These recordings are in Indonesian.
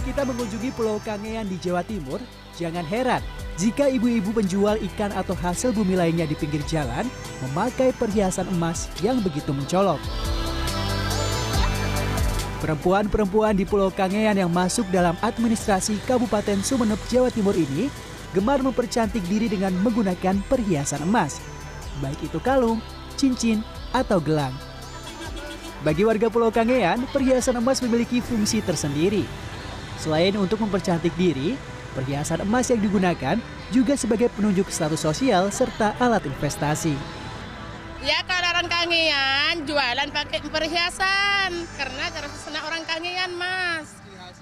Jika kita mengunjungi Pulau Kangean di Jawa Timur, jangan heran jika ibu-ibu penjual ikan atau hasil bumi lainnya di pinggir jalan memakai perhiasan emas yang begitu mencolok. Perempuan-perempuan di Pulau Kangean yang masuk dalam administrasi Kabupaten Sumenep, Jawa Timur ini gemar mempercantik diri dengan menggunakan perhiasan emas, baik itu kalung, cincin, atau gelang. Bagi warga Pulau Kangean, perhiasan emas memiliki fungsi tersendiri. Selain untuk mempercantik diri, perhiasan emas yang digunakan juga sebagai penunjuk status sosial serta alat investasi. Ya, kalau orang Kangean jualan pakai perhiasan karena tersenang orang Kangean, Mas.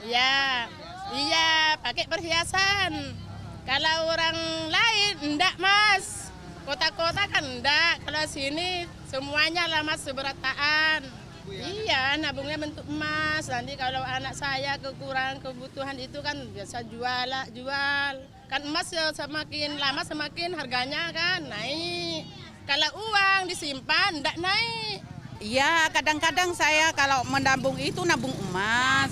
Ya, iya pakai perhiasan. Kalau orang lain enggak, Mas. Kota-kota kan enggak. Kalau sini semuanya lah, Mas, seberataan. Ya, iya, nabungnya bentuk emas. Nanti kalau anak saya kekurangan kebutuhan itu kan biasa jual. Kan emas semakin lama semakin harganya kan naik. Kalau uang disimpan, enggak naik. Iya, kadang-kadang saya kalau menabung itu nabung emas.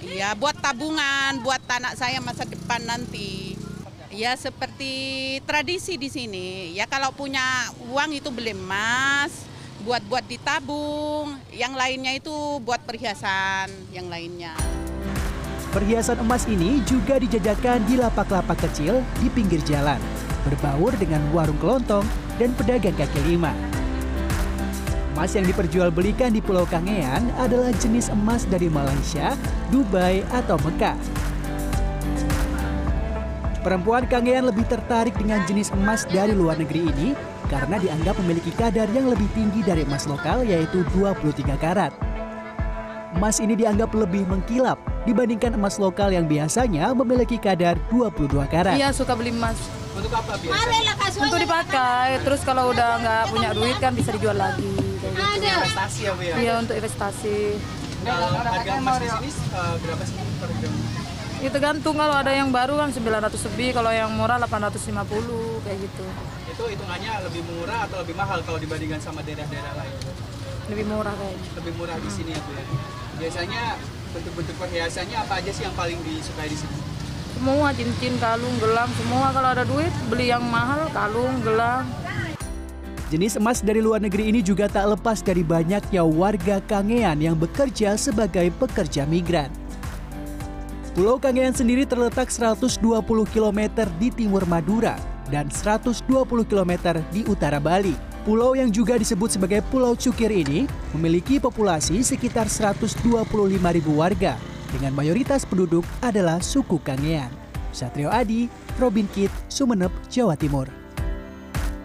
Iya, buat tabungan, buat anak saya masa depan nanti. Ya, seperti tradisi di sini. Ya, kalau punya uang itu beli emas, buat ditabung. Yang lainnya itu buat perhiasan, yang lainnya. Perhiasan emas ini juga dijajakan di lapak-lapak kecil di pinggir jalan, berbaur dengan warung kelontong dan pedagang kaki lima. Emas yang diperjualbelikan di Pulau Kangean adalah jenis emas dari Malaysia, Dubai, atau Mekah. Perempuan Kangean lebih tertarik dengan jenis emas dari luar negeri ini karena dianggap memiliki kadar yang lebih tinggi dari emas lokal, yaitu 23 karat. Emas ini dianggap lebih mengkilap dibandingkan emas lokal yang biasanya memiliki kadar 22 karat. Iya, suka beli emas. Untuk apa biasanya? Untuk dipakai, terus kalau udah nggak punya duit kan bisa dijual lagi. Investasi ya, Bu ya? Iya, untuk investasi. Harga emas di sini berapa sih per gram? Itu gantung, kalau ada yang baru kan 900 lebih, kalau yang murah 850 kayak gitu. Itu hitungannya lebih murah atau lebih mahal kalau dibandingkan sama daerah-daerah lain? Lebih murah kayaknya. Lebih murah di sini ya, Bu ya? Biasanya bentuk-bentuk perhiasannya apa aja sih yang paling disukai di sini? Semua, cincin, kalung, gelang, semua. Kalau ada duit beli yang mahal, kalung, gelang. Jenis emas dari luar negeri ini juga tak lepas dari banyaknya warga Kangean yang bekerja sebagai pekerja migran. Pulau Kangean sendiri terletak 120 km di timur Madura dan 120 km di utara Bali. Pulau yang juga disebut sebagai Pulau Cukir ini memiliki populasi sekitar 125.000 warga, dengan mayoritas penduduk adalah suku Kangean. Satrio Adi, Robin Kit, Sumenep, Jawa Timur.